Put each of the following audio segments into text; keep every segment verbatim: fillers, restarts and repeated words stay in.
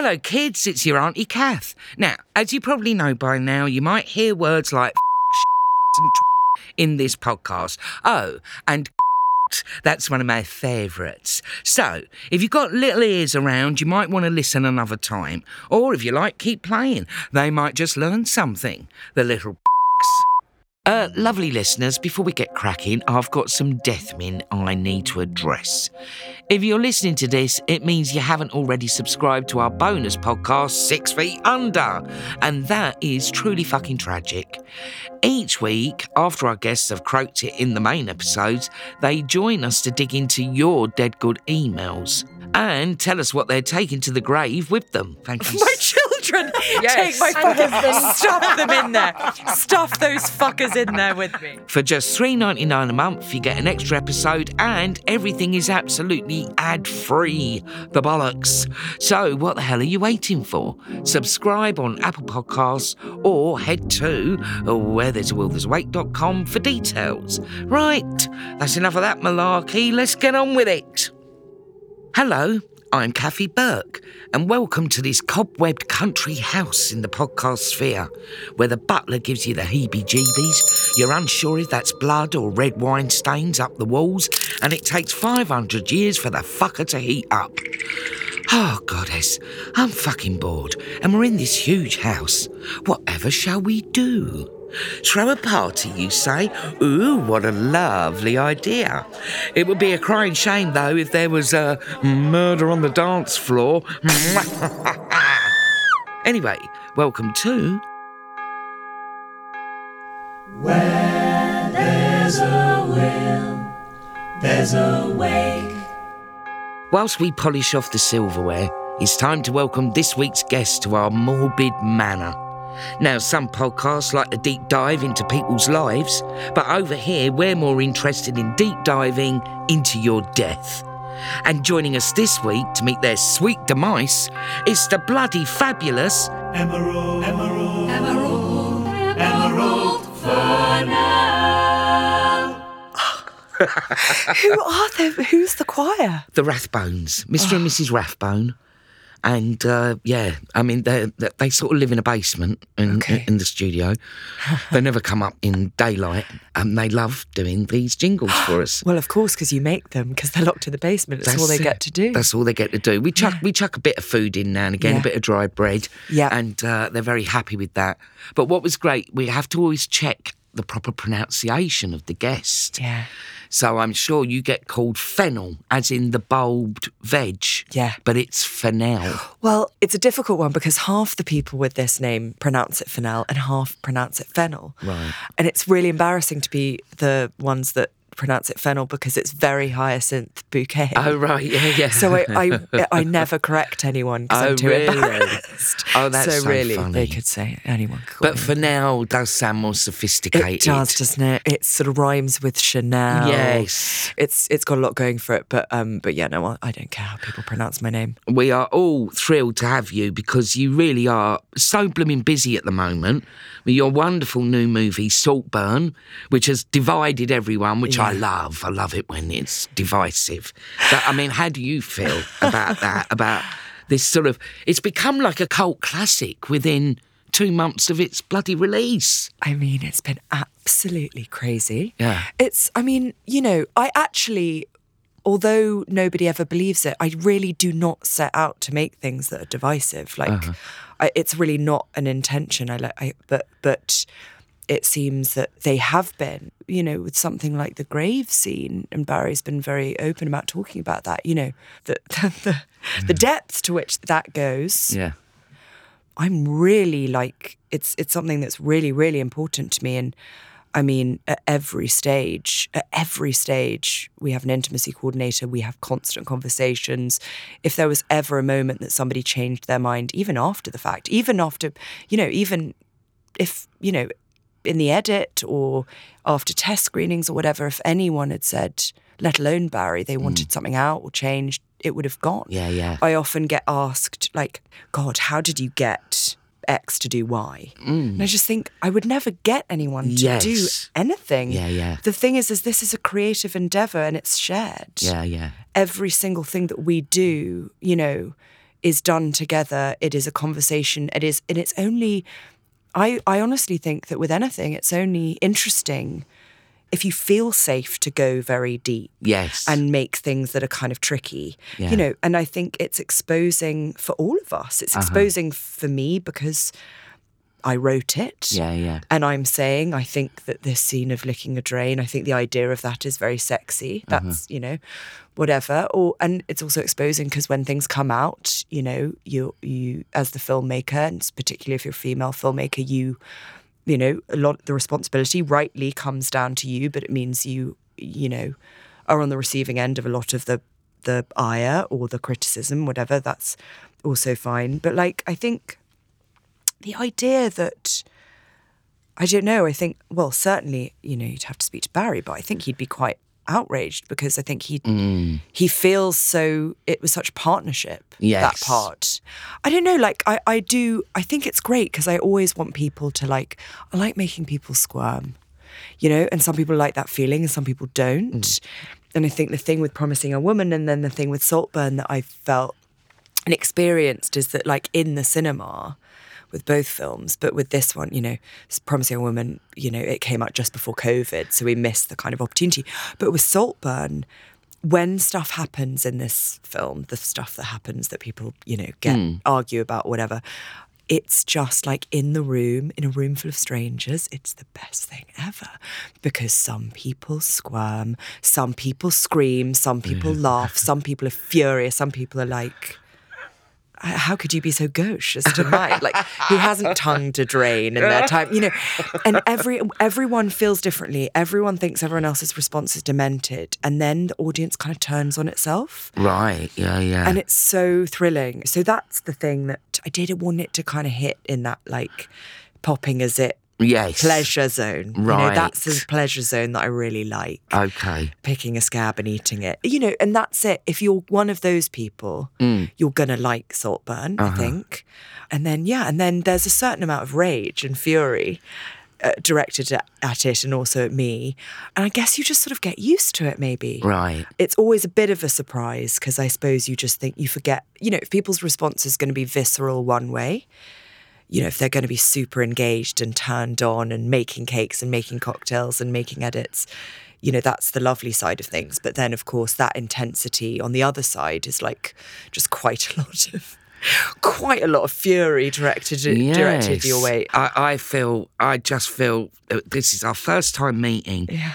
Hello, kids, it's your Auntie Kath. Now, as you probably know by now, you might hear words like f***, and in this podcast. Oh, and that's one of my favourites. So, if you've got little ears around, you might want to listen another time. Or, if you like, keep playing. They might just learn something, the little Uh, lovely listeners, before we get cracking, I've got some death min I need to address. If you're listening to this, it means you haven't already subscribed to our bonus podcast, Six Feet Under, and that is truly fucking tragic. Each week, after our guests have croaked it in the main episodes, they join us to dig into your dead good emails and tell us what they're taking to the grave with them. Thank you. My children! Yes. Take my fuckers, stuff them in there. Stuff those fuckers in there with me. For just three dollars and ninety-nine cents a month, you get an extra episode and everything is absolutely ad-free. The bollocks. So what the hell are you waiting for? Subscribe on Apple Podcasts or head to where there's a will there's a wake dot com for details. Right, that's enough of that malarkey. Let's get on with it. Hello, I'm Kathy Burke, and welcome to this cobwebbed country house in the podcast sphere, where the butler gives you the heebie-jeebies, you're unsure if that's blood or red wine stains up the walls, and it takes five hundred years for the fucker to heat up. Oh, goddess, I'm fucking bored, and we're in this huge house. Whatever shall we do? Throw a party, you say? Ooh, what a lovely idea. It would be a crying shame, though, if there was a murder on the dance floor. Anyway, welcome to... Where there's a will, there's a wake. Whilst we polish off the silverware, it's time to welcome this week's guest to our morbid manor. Now, some podcasts like to deep dive into people's lives, but over here we're more interested in deep diving into your death. And joining us this week to meet their sweet demise is the bloody fabulous Emerald, Emerald, Emerald, Emerald Fennell. Who are they? Who's the choir? The Rathbones, Mister and Missus Rathbone. And, uh, yeah, I mean, they they sort of live in a basement in, okay. in the studio. They never come up in daylight, and they love doing these jingles for us. Well, of course, because you make them, because they're locked in the basement. That's, That's all they it. get to do. That's all they get to do. We chuck, yeah. we chuck a bit of food in now and again, yeah. a bit of dry bread, yeah. and uh, they're very happy with that. But what was great, we have to always check the proper pronunciation of the guest. Yeah. So I'm sure you get called fennel, as in the bulbed veg. Yeah. But it's Fennell. Well, it's a difficult one because half the people with this name pronounce it Fennell and half pronounce it Fennel. Right. And it's really embarrassing to be the ones that pronounce it Fennel because it's very hyacinth bouquet. Oh, right, yeah, yeah. So I I, I never correct anyone because oh, I'm too really? embarrassed. Oh, that's so, so really, funny. They could say anyone could. But Fennell does sound more sophisticated. It does, doesn't it? It sort of rhymes with Chanel. Yes. It's It's got a lot going for it, but, um, but yeah, no, I don't care how people pronounce my name. We are all thrilled to have you because you really are so blooming busy at the moment with your wonderful new movie, Saltburn, which has divided everyone, which yeah. I I love, I love it when it's divisive. But, I mean, how do you feel about that, about this sort of... It's become like a cult classic within two months of its bloody release. I mean, it's been absolutely crazy. Yeah. It's, I mean, you know, I actually... Although nobody ever believes it, I really do not set out to make things that are divisive. Like, uh-huh. I, it's really not an intention. I, I but But... it seems that they have been, you know, with something like the grave scene, and Barry's been very open about talking about that, you know, the the, the, yeah. the depth to which that goes. Yeah. I'm really like, it's it's something that's really, really important to me. And I mean, at every stage, at every stage, we have an intimacy coordinator, we have constant conversations. If there was ever a moment that somebody changed their mind, even after the fact, even after, you know, even if, you know, in the edit or after test screenings or whatever, if anyone had said, let alone Barry, they wanted mm. something out or changed, it would have gone. Yeah, yeah. I often get asked, like, God, how did you get X to do Y? Mm. And I just think I would never get anyone to yes. do anything. Yeah, yeah. The thing is, is this is a creative endeavour and it's shared. Yeah, yeah. Every single thing that we do, you know, is done together. It is a conversation. It is, and it's only, I, I honestly think that with anything, it's only interesting if you feel safe to go very deep. Yes. And make things that are kind of tricky, yeah. you know, and I think it's exposing for all of us. It's exposing uh-huh. for me because I wrote it. Yeah, yeah. And I'm saying, I think that this scene of licking a drain, I think the idea of that is very sexy. That's, uh-huh. you know, whatever. Or, and it's also exposing because when things come out, you know, you, you as the filmmaker, and particularly if you're a female filmmaker, you... You know, a lot the responsibility rightly comes down to you, but it means you, you know, are on the receiving end of a lot of the the ire or the criticism, whatever. That's also fine. But like, I think the idea that I don't know. I think well, certainly, you know, you'd have to speak to Barry, but I think he'd be quite outraged because I think he mm. he feels so it was such partnership. Yes. That part. I don't know. Like I, I do. I think it's great because I always want people to like. I like making people squirm, you know. And some people like that feeling, and some people don't. Mm. And I think the thing with Promising a Woman, and then the thing with Saltburn that I felt and experienced is that like in the cinema. With both films, but with this one, you know, Promising Young Woman, you know, it came out just before COVID, so we missed the kind of opportunity. But with Saltburn, when stuff happens in this film, the stuff that happens that people, you know, get, mm. argue about, whatever, it's just like in the room, in a room full of strangers, it's the best thing ever because some people squirm, some people scream, some people yeah. laugh, some people are furious, some people are like... How could you be so gauche as to mine? Like, who hasn't tongued a drain in their time? You know, and every everyone feels differently. Everyone thinks everyone else's response is demented. And then the audience kind of turns on itself. Right, yeah, yeah. And it's so thrilling. So that's the thing that I did want it to kind of hit in that, like, popping a zip. Yes. Pleasure zone. Right. You know, that's the pleasure zone that I really like. Okay. Picking a scab and eating it. You know, and that's it. If you're one of those people, mm. you're going to like Saltburn, uh-huh. I think. And then, yeah, and then there's a certain amount of rage and fury uh, directed at, at it and also at me. And I guess you just sort of get used to it, maybe. Right. It's always a bit of a surprise because I suppose you just think you forget, you know, if people's response is going to be visceral one way. You know, if they're going to be super engaged and turned on and making cakes and making cocktails and making edits, you know, that's the lovely side of things. But then, of course, that intensity on the other side is like just quite a lot of, quite a lot of fury directed yes. directed your way. I, I feel, I just feel this is our first time meeting. Yeah.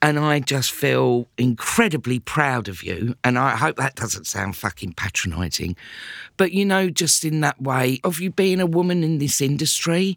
And I just feel incredibly proud of you. And I hope that doesn't sound fucking patronising. But, you know, just in that way of you being a woman in this industry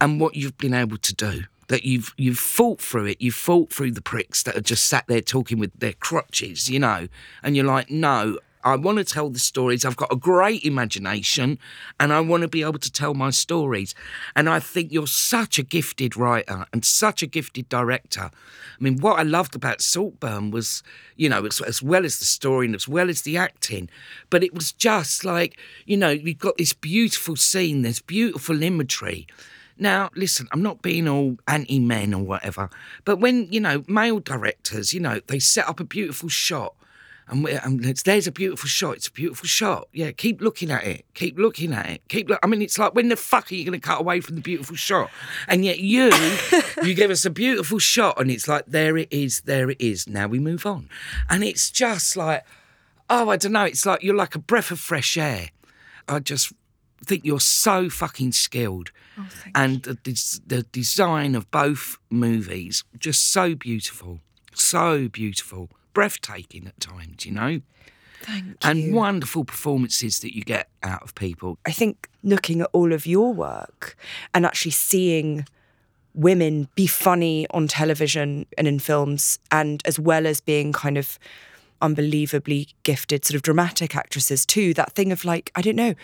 and what you've been able to do, that you've you've fought through it. You've fought through the pricks that are just sat there talking with their crutches, you know. And you're like, no, I want to tell the stories. I've got a great imagination and I want to be able to tell my stories. And I think you're such a gifted writer and such a gifted director. I mean, what I loved about Saltburn was, you know, as, as well as the story and as well as the acting, but it was just like, you know, you've got this beautiful scene, this beautiful imagery. Now, listen, I'm not being all anti-men or whatever, but when, you know, male directors, you know, they set up a beautiful shot. And, we're, and there's a beautiful shot. It's a beautiful shot. Yeah, keep looking at it. Keep looking at it. Keep. Look, I mean, it's like, when the fuck are you going to cut away from the beautiful shot? And yet you, you give us a beautiful shot and it's like, there it is, there it is. Now we move on. And it's just like, oh, I don't know. It's like, you're like a breath of fresh air. I just think you're so fucking skilled. Oh, thank and you. The, the design of both movies, just so beautiful. So beautiful. Breathtaking at times, you know? Thank you. And wonderful performances that you get out of people. I think looking at all of your work and actually seeing women be funny on television and in films, and as well as being kind of unbelievably gifted sort of dramatic actresses too, that thing of like, I don't know,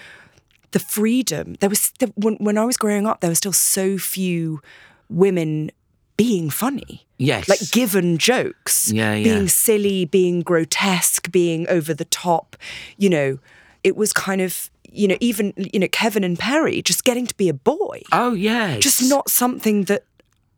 the freedom. There was, the, when, when I was growing up, there were still so few women being funny. Yes. Like given jokes. Yeah, yeah. Being silly, being grotesque, being over the top. You know, it was kind of, you know, even, you know, Kevin and Perry just getting to be a boy. Oh, yes. Just not something that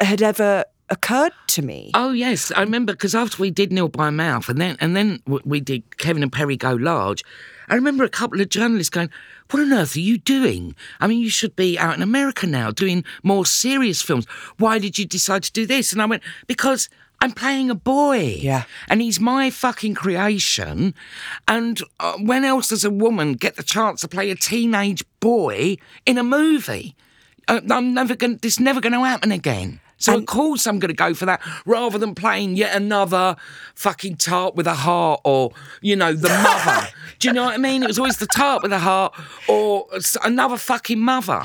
had ever occurred to me. Oh, yes. I remember, because after we did Nil by Mouth and then and then we did Kevin and Perry Go Large, I remember a couple of journalists going, what on earth are you doing? I mean, you should be out in America now doing more serious films. Why did you decide to do this? And I went, because I'm playing a boy. Yeah. And he's my fucking creation. And uh, when else does a woman get the chance to play a teenage boy in a movie? Uh, I'm never going. It's never going to happen again. So and of course I'm going to go for that rather than playing yet another fucking tart with a heart or, you know, the mother. Do you know what I mean? It was always the tart with a heart or another fucking mother.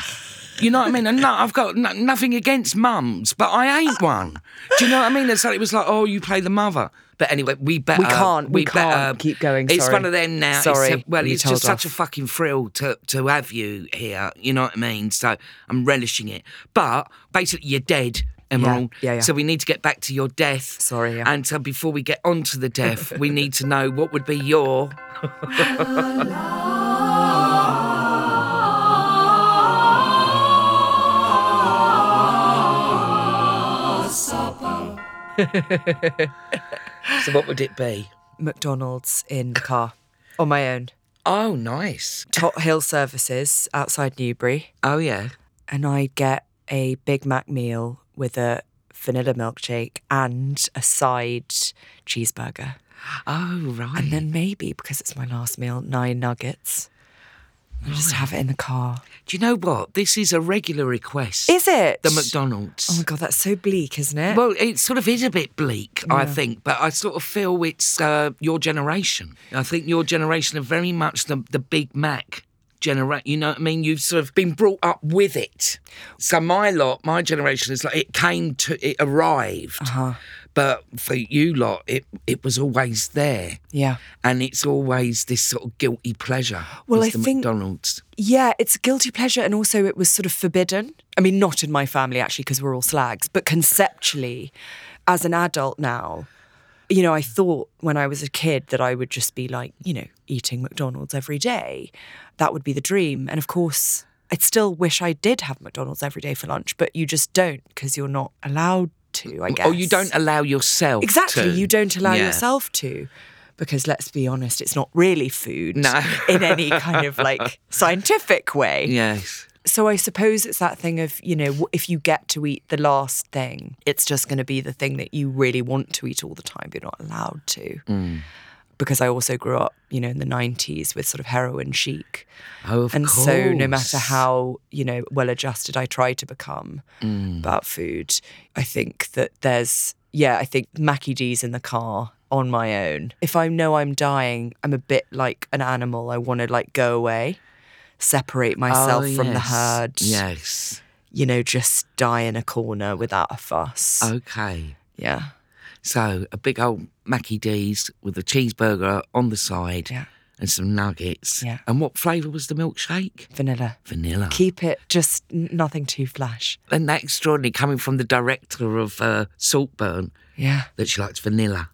You know what I mean? And no, I've got no, nothing against mums, but I ain't one. Do you know what I mean? It's like, it was like, oh, you play the mother. But anyway, we better... We can't, we, we can't better, keep going, sorry. It's one of them now. Sorry. It's, well, it's just such off. a fucking thrill to, to have you here, you know what I mean? So I'm relishing it. But basically, you're dead, Emerald. Yeah, yeah, yeah. So we need to get back to your death. Sorry, yeah. And so before we get on to the death, we need to know what would be your... So what would it be? McDonald's in the car on my own. Oh, nice. Tot Hill Services outside Newbury. Oh, yeah. And I'd get a Big Mac meal with a vanilla milkshake and a side cheeseburger. Oh, right. And then maybe, because it's my last meal, nine nuggets. I'll right. just have it in the car. Do you know what? This is a regular request. Is it? The McDonald's. Oh, my God, that's so bleak, isn't it? Well, it sort of is a bit bleak, yeah. I think, but I sort of feel it's uh, your generation. I think your generation are very much the, the Big Mac generation. You know what I mean? You've sort of been brought up with it. So my lot, my generation, is like it came to, it arrived. Uh-huh. But for you lot, it, it was always there. Yeah. And it's always this sort of guilty pleasure. Well, I the think... McDonald's. Yeah, it's guilty pleasure and also it was sort of forbidden. I mean, not in my family, actually, because we're all slags. But conceptually, as an adult now, you know, I thought when I was a kid that I would just be like, you know, eating McDonald's every day. That would be the dream. And of course, I'd still wish I did have McDonald's every day for lunch, but you just don't because you're not allowed to, I guess. Or you don't allow yourself exactly, to. Exactly, you don't allow yeah. yourself to. Because let's be honest, it's not really food no. in any kind of like scientific way. Yes. So I suppose it's that thing of, you know, if you get to eat the last thing, it's just going to be the thing that you really want to eat all the time, but you're not allowed to. Mm. Because I also grew up, you know, in the nineties with sort of heroin chic. Oh, of and course. And so no matter how, you know, well-adjusted I try to become mm. about food, I think that there's, yeah, I think Mackie D's in the car on my own. If I know I'm dying, I'm a bit like an animal. I want to, like, go away, separate myself oh, from yes. the herd. Yes. You know, just die in a corner without a fuss. Okay. Yeah. So a big old Mackie D's with a cheeseburger on the side yeah. and some nuggets. Yeah. And what flavour was the milkshake? Vanilla. Vanilla. Keep it just nothing too flash. And that extraordinary coming from the director of uh, Saltburn. Yeah. That she likes vanilla.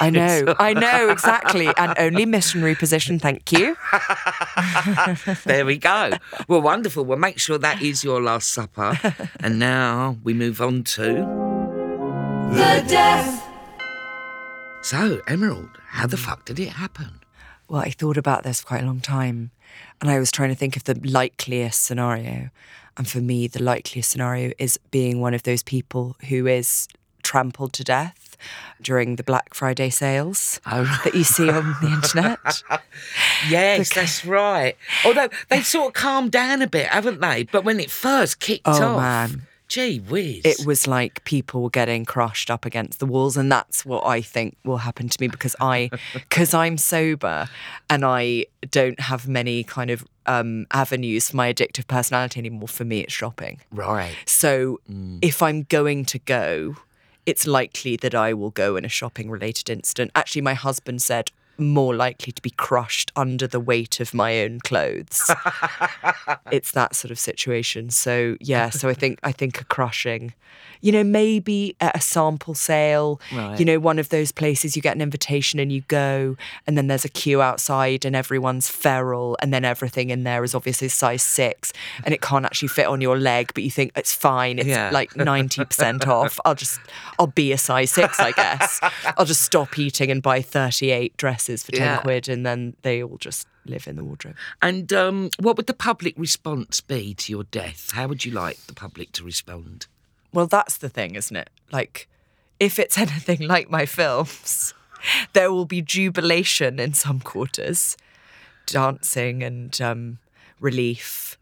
I know, I know, exactly. And only missionary position, thank you. There we go. Well, wonderful. Well, make sure that is your last supper. And now we move on to... The death. So, Emerald, how the fuck did it happen? Well, I thought about this for quite a long time, and I was trying to think of the likeliest scenario. And for me, the likeliest scenario is being one of those people who is trampled to death during the Black Friday sales oh. that you see on the internet. Yes, the... that's right. Although they sort of calmed down a bit, haven't they? But when it first kicked oh, off... Oh, man. Gee whiz. It was like people getting crushed up against the walls, and that's what I think will happen to me because I, because I'm sober and I don't have many kind of um, avenues for my addictive personality anymore. For me, it's shopping. Right. So mm. if I'm going to go, it's likely that I will go in a shopping-related incident. Actually, my husband said, more likely to be crushed under the weight of my own clothes. It's that sort of situation. So yeah, so I think I think a crushing, you know, maybe at a sample sale, right. You know, one of those places you get an invitation and you go, and then there's a queue outside and everyone's feral, and then everything in there is obviously size six and it can't actually fit on your leg, but you think it's fine, it's yeah. like ninety percent off. I'll just, I'll be a size six, I guess. I'll just stop eating and buy thirty-eight dresses for ten yeah. quid, and then they all just live in the wardrobe. And um, what would the public response be to your death? How would you like the public to respond? Well, that's the thing, isn't it? Like, if it's anything like my films, there will be jubilation in some quarters, dancing and um, relief,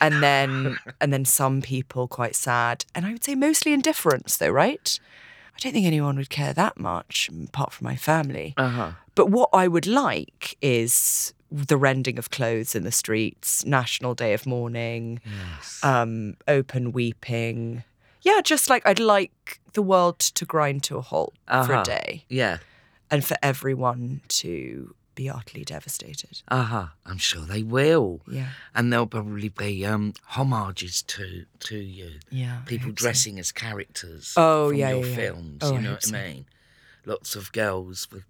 and then and then some people quite sad, and I would say mostly indifference, though, right? I don't think anyone would care that much, apart from my family. Uh-huh. But what I would like is the rending of clothes in the streets, National Day of Mourning, yes. um, open weeping. Yeah, just like I'd like the world to grind to a halt uh-huh. for a day. Yeah. And for everyone to be utterly devastated. Uh-huh. I'm sure they will. Yeah. And there'll probably be um, homages to to you. Yeah. People dressing so. as characters oh, from yeah, your yeah, films, yeah. Oh, you know I what so. I mean? Lots of girls with...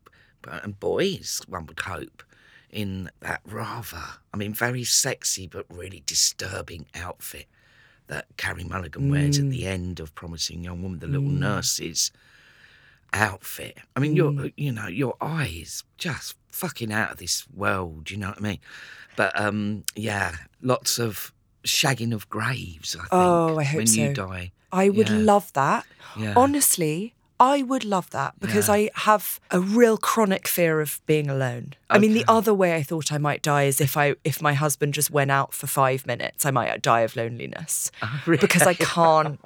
and boys, one would hope, in that rather, I mean, very sexy but really disturbing outfit that Carrie Mulligan mm. wears at the end of Promising Young Woman, the little mm. nurse's outfit. I mean, mm. your, you know, your eyes just fucking out of this world, you know what I mean? But, um, yeah, lots of shagging of graves, I think, oh, I hope when so. you die. I would yeah. love that. Yeah. Honestly... I would love that because yeah. I have a real chronic fear of being alone. Okay. I mean, the other way I thought I might die is if I if my husband just went out for five minutes, I might die of loneliness. Oh, really? Because I can't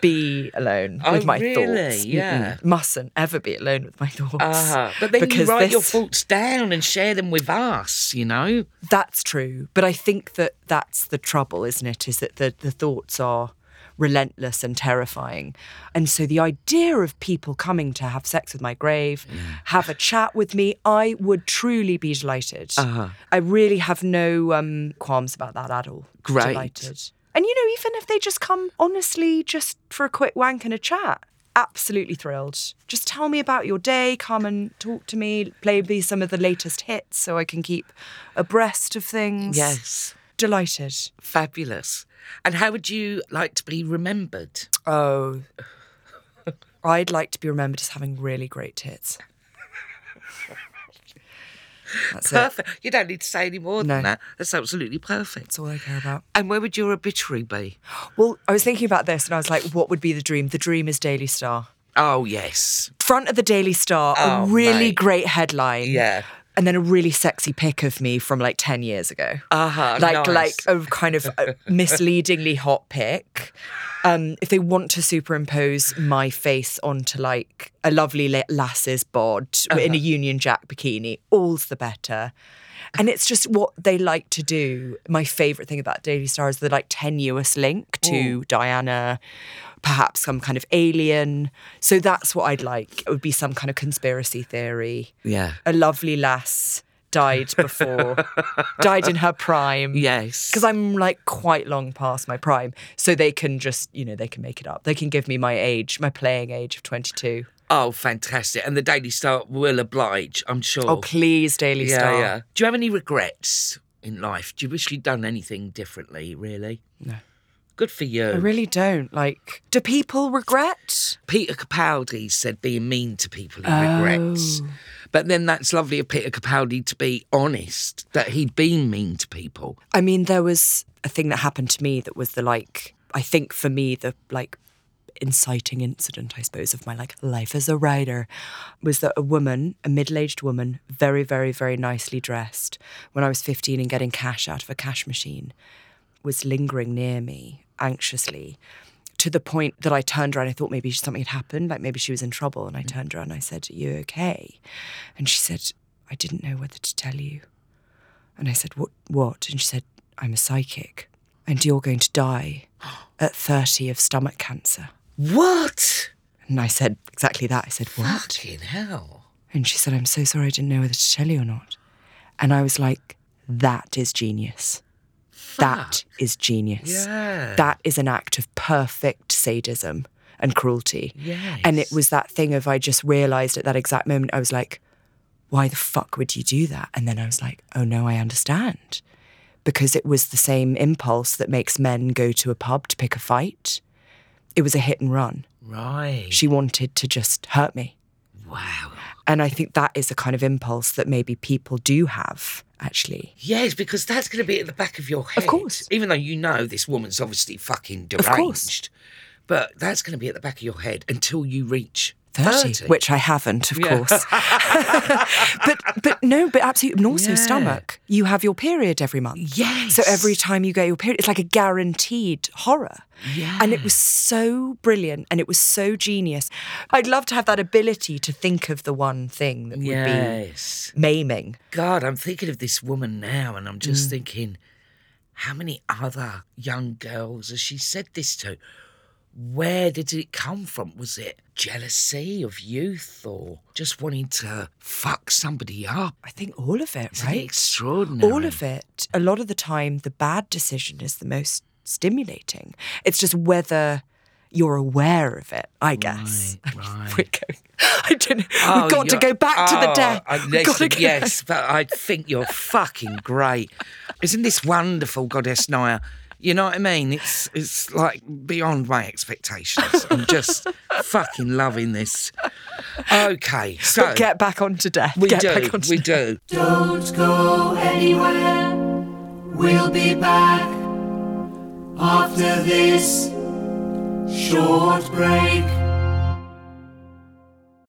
be alone oh, with my really? thoughts. Yeah. Mm-mm. Mustn't ever be alone with my thoughts. Uh-huh. But then you write this... your thoughts down and share them with us, you know? That's true. But I think that that's the trouble, isn't it, is that the, the thoughts are... relentless and terrifying. And so the idea of people coming to have sex with my grave, yeah. have a chat with me, I would truly be delighted. Uh-huh. I really have no um, qualms about that at all. Great. Delighted. And, you know, even if they just come, honestly, just for a quick wank and a chat, absolutely thrilled. Just tell me about your day, come and talk to me, play me some of the latest hits so I can keep abreast of things. Yes. Delighted. Fabulous. And how would you like to be remembered? Oh, I'd like to be remembered as having really great tits. That's perfect. It. You don't need to say any more no. than that. That's absolutely perfect. That's all I care about. And where would your obituary be? Well, I was thinking about this and I was like, what would be the dream? The dream is Daily Star. Oh, yes. Front of the Daily Star, oh, a really mate. great headline. Yeah. And then a really sexy pic of me from like ten years ago. Uh-huh, like, nice. Like a kind of a misleadingly hot pic. Um, if they want to superimpose my face onto like a lovely lass's bod uh-huh. in a Union Jack bikini, all's the better. And it's just what they like to do. My favourite thing about Daily Star is the like tenuous link to Ooh. Diana... perhaps some kind of alien. So that's what I'd like. It would be some kind of conspiracy theory. Yeah. A lovely lass died before, died in her prime. Yes. Because I'm like quite long past my prime. So they can just, you know, they can make it up. They can give me my age, my playing age of twenty-two. Oh, fantastic. And the Daily Star will oblige, I'm sure. Oh, please, Daily yeah, Star. Yeah. Do you have any regrets in life? Do you wish you'd done anything differently, really? No. Good for you. I really don't. Like, do people regret? Peter Capaldi said being mean to people he oh. regrets. But then that's lovely of Peter Capaldi to be honest, that he'd been mean to people. I mean, there was a thing that happened to me that was the, like, I think for me, the, like, inciting incident, I suppose, of my, like, life as a writer was that a woman, a middle-aged woman, very, very, very nicely dressed, when I was fifteen and getting cash out of a cash machine, was lingering near me anxiously to the point that I turned around. I thought maybe something had happened, like maybe she was in trouble. And I turned around and I said, "Are you okay?" And she said, "I didn't know whether to tell you." And I said, "What? What?" And she said, "I'm a psychic and you're going to die at thirty of stomach cancer." What? And I said exactly that. I said, "What?" Fucking hell. And she said, I'm so sorry I didn't know whether to tell you or not. And I was like, that is genius. Fuck. That is genius. Yeah. That is an act of perfect sadism and cruelty. Yes. And it was that thing of I just realised at that exact moment, I was like, why the fuck would you do that? And then I was like, oh no, I understand. Because it was the same impulse that makes men go to a pub to pick a fight. It was a hit and run. Right. She wanted to just hurt me. Wow. And I think that is the kind of impulse that maybe people do have, actually. Yes, because that's going to be at the back of your head. Of course. Even though you know this woman's obviously fucking deranged. Of course. But that's going to be at the back of your head until you reach thirty. Which I haven't, of yeah. course. but but no, but absolutely. And also yeah. stomach. You have your period every month. Yes. So every time you get your period, it's like a guaranteed horror. Yeah. And it was so brilliant and it was so genius. I'd love to have that ability to think of the one thing that would yes. be maiming. God, I'm thinking of this woman now and I'm just mm. thinking, how many other young girls has she said this to? Where did it come from? Was it jealousy of youth or just wanting to fuck somebody up? I think all of it, right? Isn't it extraordinary? All of it. A lot of the time, the bad decision is the most stimulating. It's just whether you're aware of it, I guess. Right, right. We're going, I don't know. Oh, We've got to go back oh, to the death. Uh, listen, go yes, back. But I think you're fucking great. Isn't this wonderful, Goddess Naya? You know what I mean? It's it's like beyond my expectations. I'm just fucking loving this. Okay, so but get back onto death. We get do. Back onto we death. do. Don't go anywhere. We'll be back after this short break.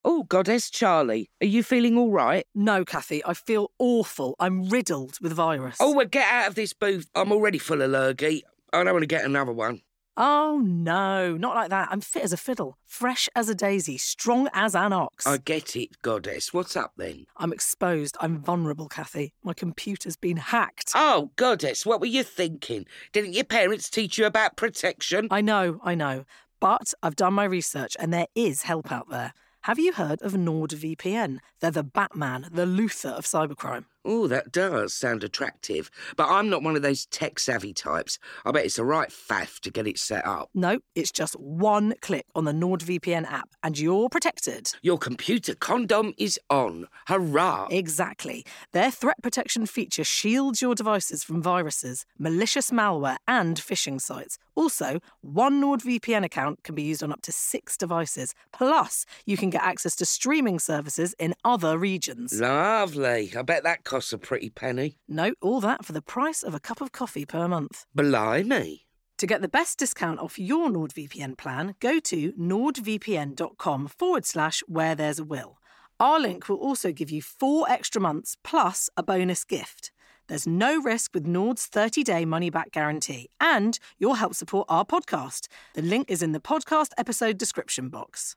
Oh, Goddess Charlie, are you feeling all right? No, Kathy, I feel awful. I'm riddled with virus. Oh, well, get out of this booth. I'm already full of lurgy. I don't want to get another one. Oh, no, not like that. I'm fit as a fiddle, fresh as a daisy, strong as an ox. I get it, Goddess. What's up, then? I'm exposed. I'm vulnerable, Kathy. My computer's been hacked. Oh, Goddess, what were you thinking? Didn't your parents teach you about protection? I know, I know. But I've done my research and there is help out there. Have you heard of NordVPN? They're the Batman, the Luther of cybercrime. Oh, that does sound attractive. But I'm not one of those tech-savvy types. I bet it's the right faff to get it set up. No, it's just one click on the NordVPN app and you're protected. Your computer condom is on. Hurrah! Exactly. Their threat protection feature shields your devices from viruses, malicious malware and phishing sites. Also, one NordVPN account can be used on up to six devices. Plus, you can get access to streaming services in other regions. Lovely. I bet that costs a pretty penny. No, all that for the price of a cup of coffee per month. Blimey. To get the best discount off your NordVPN plan, go to nordvpn.com forward slash where there's a will. Our link will also give you four extra months plus a bonus gift. There's no risk with Nord's thirty-day money-back guarantee, and you'll help support our podcast. The link is in the podcast episode description box.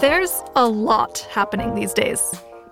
There's a lot happening these days.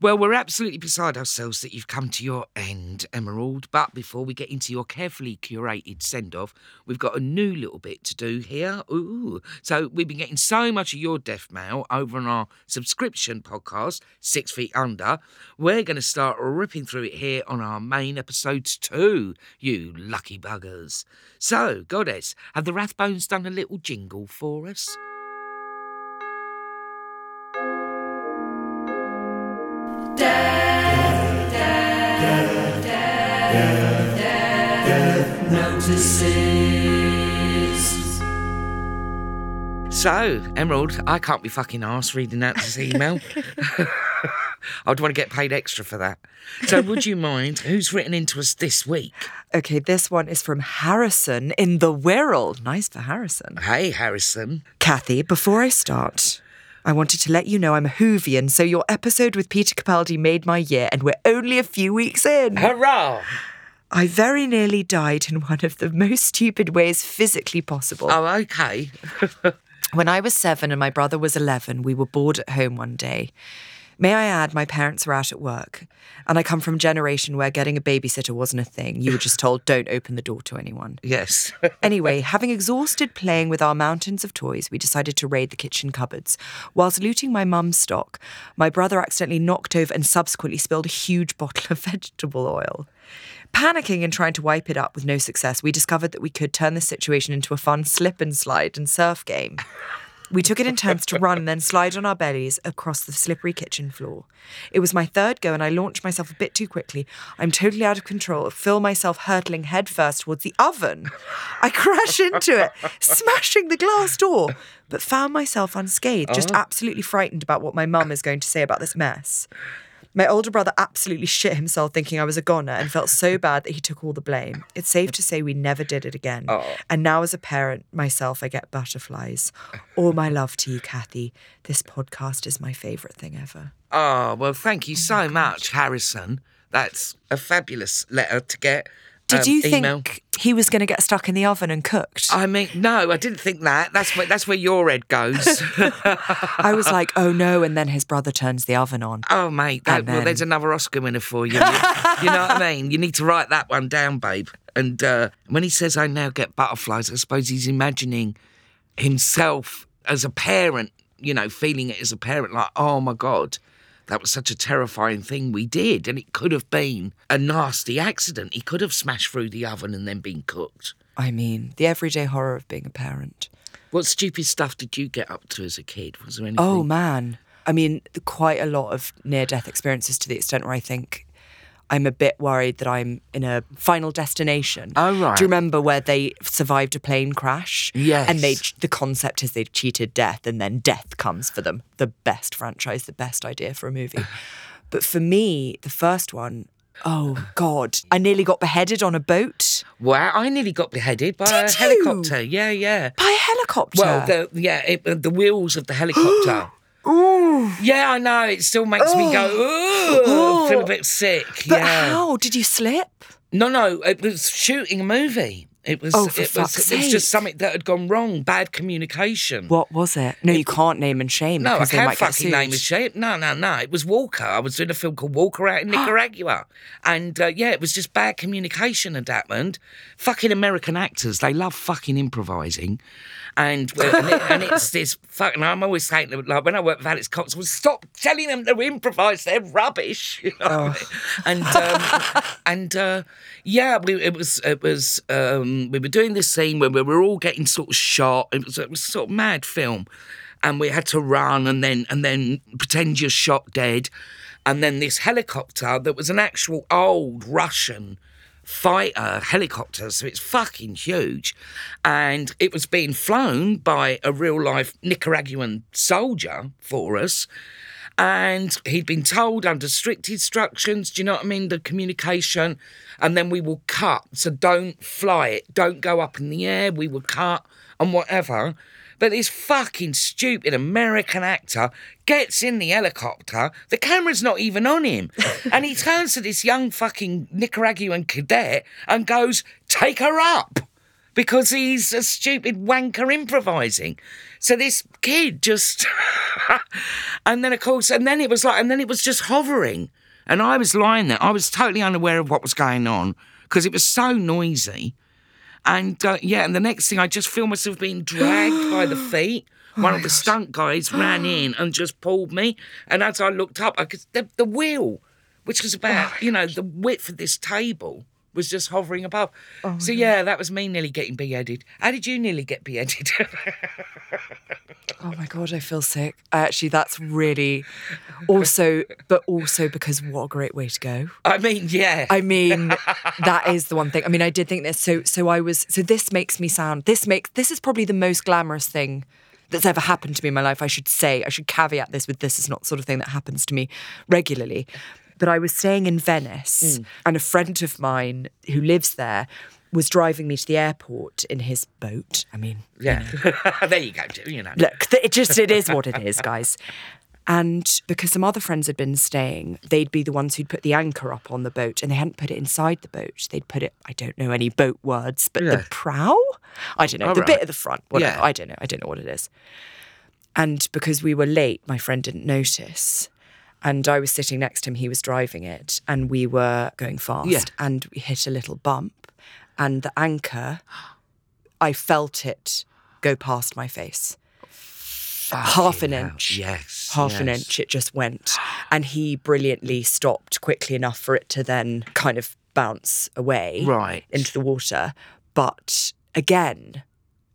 Well, we're absolutely beside ourselves that you've come to your end, Emerald. But before we get into your carefully curated send-off, we've got a new little bit to do here. Ooh. So we've been getting so much of your death mail over on our subscription podcast, Six Feet Under. We're going to start ripping through it here on our main episodes too, you lucky buggers. So, Goddess, have the Rathbones done a little jingle for us? Death, death, death, death, death, death notices. So, Emerald, I can't be fucking arsed reading out this email. I'd want to get paid extra for that. So would you mind who's written into us this week? Okay, this one is from Harrison in the Wirral. Nice for Harrison. Hey, Harrison. Kathy, before I start, I wanted to let you know I'm a Hoovian, so your episode with Peter Capaldi made my year, and we're only a few weeks in. Hurrah! I very nearly died in one of the most stupid ways physically possible. Oh, okay. When I was seven and my brother was eleven, we were bored at home one day. May I add, my parents were out at work, and I come from a generation where getting a babysitter wasn't a thing. You were just told, don't open the door to anyone. Yes. Anyway, having exhausted playing with our mountains of toys, we decided to raid the kitchen cupboards. Whilst looting my mum's stock, my brother accidentally knocked over and subsequently spilled a huge bottle of vegetable oil. Panicking and trying to wipe it up with no success, we discovered that we could turn this situation into a fun slip and slide and surf game. We took it in turns to run and then slide on our bellies across the slippery kitchen floor. It was my third go and I launched myself a bit too quickly. I'm totally out of control. Feel myself hurtling headfirst towards the oven. I crash into it, smashing the glass door, but found myself unscathed, just absolutely frightened about what my mum is going to say about this mess. My older brother absolutely shit himself thinking I was a goner and felt so bad that he took all the blame. It's safe to say we never did it again. Oh. And now as a parent myself, I get butterflies. All my love to you, Kathy. This podcast is my favourite thing ever. Oh, well, thank you oh so much, Harrison. That's a fabulous letter to get. Did um, you email. think he was going to get stuck in the oven and cooked? I mean, no, I didn't think that. That's where, that's where your head goes. I was like, oh, no, and then his brother turns the oven on. Oh, mate, that, then... well, there's another Oscar winner for you. You, you know what I mean? You need to write that one down, babe. And uh, when he says, I now get butterflies, I suppose he's imagining himself as a parent, you know, feeling it as a parent, like, oh, my God. That was such a terrifying thing we did, and it could have been a nasty accident. He could have smashed through the oven and then been cooked. I mean, the everyday horror of being a parent. What stupid stuff did you get up to as a kid? Was there anything? Oh, man. I mean, quite a lot of near-death experiences to the extent where I think I'm a bit worried that I'm in a Final Destination. Oh, right. Do you remember where they survived a plane crash? Yes. And they, the concept is they've cheated death and then death comes for them. The best franchise, the best idea for a movie. But for me, the first one, oh, God. I nearly got beheaded on a boat. Wow, I nearly got beheaded by Did a you? helicopter. Yeah, yeah. By a helicopter? Well, the, yeah, it, the wheels of the helicopter. Ooh. Yeah, I know. It still makes Ooh. me go, ooh, Ooh. feel a bit sick. But yeah. how? Did you slip? No, no. It was shooting a movie. It was, oh, for it, fuck's was sake. It was just something that had gone wrong. Bad communication. What was it? No, it, you can't name and shame. No, I can't fucking name and shame. No, no, no. It was Walker. I was doing a film called Walker out in Nicaragua. And, uh, yeah, it was just bad communication at that moment. Fucking American actors, they love fucking improvising. And, uh, and, it, and it's this fucking... I'm always saying, like, when I work with Alex Cox, well, stop telling them to improvise. They're rubbish. You know? Oh. And, um, and uh, yeah, we, it was... It was um, we were doing this scene where we were all getting sort of shot. It was, it was a sort of mad film. And we had to run and then and then pretend you're shot dead. And then this helicopter that was an actual old Russian fighter helicopter, so it's fucking huge. And it was being flown by a real-life Nicaraguan soldier for us. And he'd been told under strict instructions, do you know what I mean, the communication, and then we will cut. So don't fly it. Don't go up in the air. We will cut and whatever. But this fucking stupid American actor gets in the helicopter. The camera's not even on him. And he turns to this young fucking Nicaraguan cadet and goes, take her up. Because he's a stupid wanker improvising. So this kid just... and then, of course, and then it was like... And then it was just hovering. And I was lying there. I was totally unaware of what was going on because it was so noisy. And, uh, yeah, and the next thing, I just feel myself being dragged by the feet. Oh One of the gosh. stunt guys ran in and just pulled me. And as I looked up, I could, the, the wheel, which was about, oh you know, the width of this table... was just hovering above. Oh so, yeah, God. that was me nearly getting beheaded. How did you nearly get beheaded? Oh, my God, I feel sick. Actually, that's really... Also, but also because what a great way to go. I mean, yeah. I mean, that is the one thing. I mean, I did think this. So, so I was... So this makes me sound... This makes... This is probably the most glamorous thing that's ever happened to me in my life. I should say, I should caveat this with this is not the sort of thing that happens to me regularly. But I was staying in Venice mm. and a friend of mine who lives there was driving me to the airport in his boat. I mean... Yeah. You know. There you go, you know. Look, it just, it is what it is, guys. And because some other friends had been staying, they'd be the ones who'd put the anchor up on the boat, and they hadn't put it inside the boat. They'd put it, I don't know any boat words, but yeah. the prow? I don't know, All the right. bit at the front. Whatever. Yeah. I don't know. I don't know what it is. And because we were late, my friend didn't notice. And I was sitting next to him, he was driving it, and we were going fast. Yeah. And we hit a little bump, and the anchor, I felt it go past my face. Fucking half an hell. inch. Yes. Half yes. an inch, it just went. And he brilliantly stopped quickly enough for it to then kind of bounce away right. into the water. But again...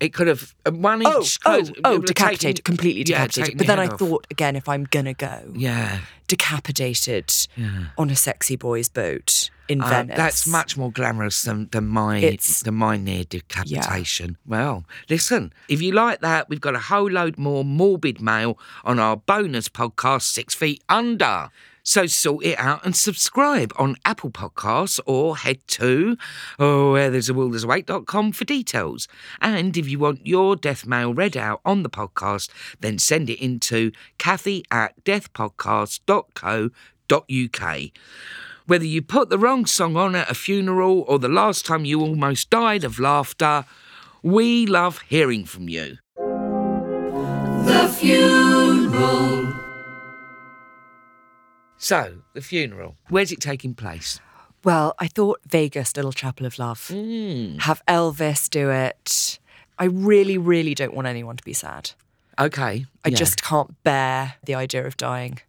It could have managed... Oh, oh, oh decapitated, taken, completely decapitated. Yeah, but then I off. thought, again, if I'm going to go... Yeah. Decapitated yeah. on a sexy boy's boat in uh, Venice. That's much more glamorous than, than, my, than my near decapitation. Yeah. Well, listen, if you like that, we've got a whole load more morbid mail on our bonus podcast, Six Feet Under. So sort it out and subscribe on Apple Podcasts or head to oh, where there's a will there's a wake dot com for details. And if you want your death mail read out on the podcast, then send it in to Kathy at death podcast dot co dot uk. Whether you put the wrong song on at a funeral or the last time you almost died of laughter, we love hearing from you. The funeral. So, the funeral, where's it taking place? Well, I thought Vegas, Little Chapel of Love. Mm. Have Elvis do it. I really, really don't want anyone to be sad. Okay. I yeah. just can't bear the idea of dying.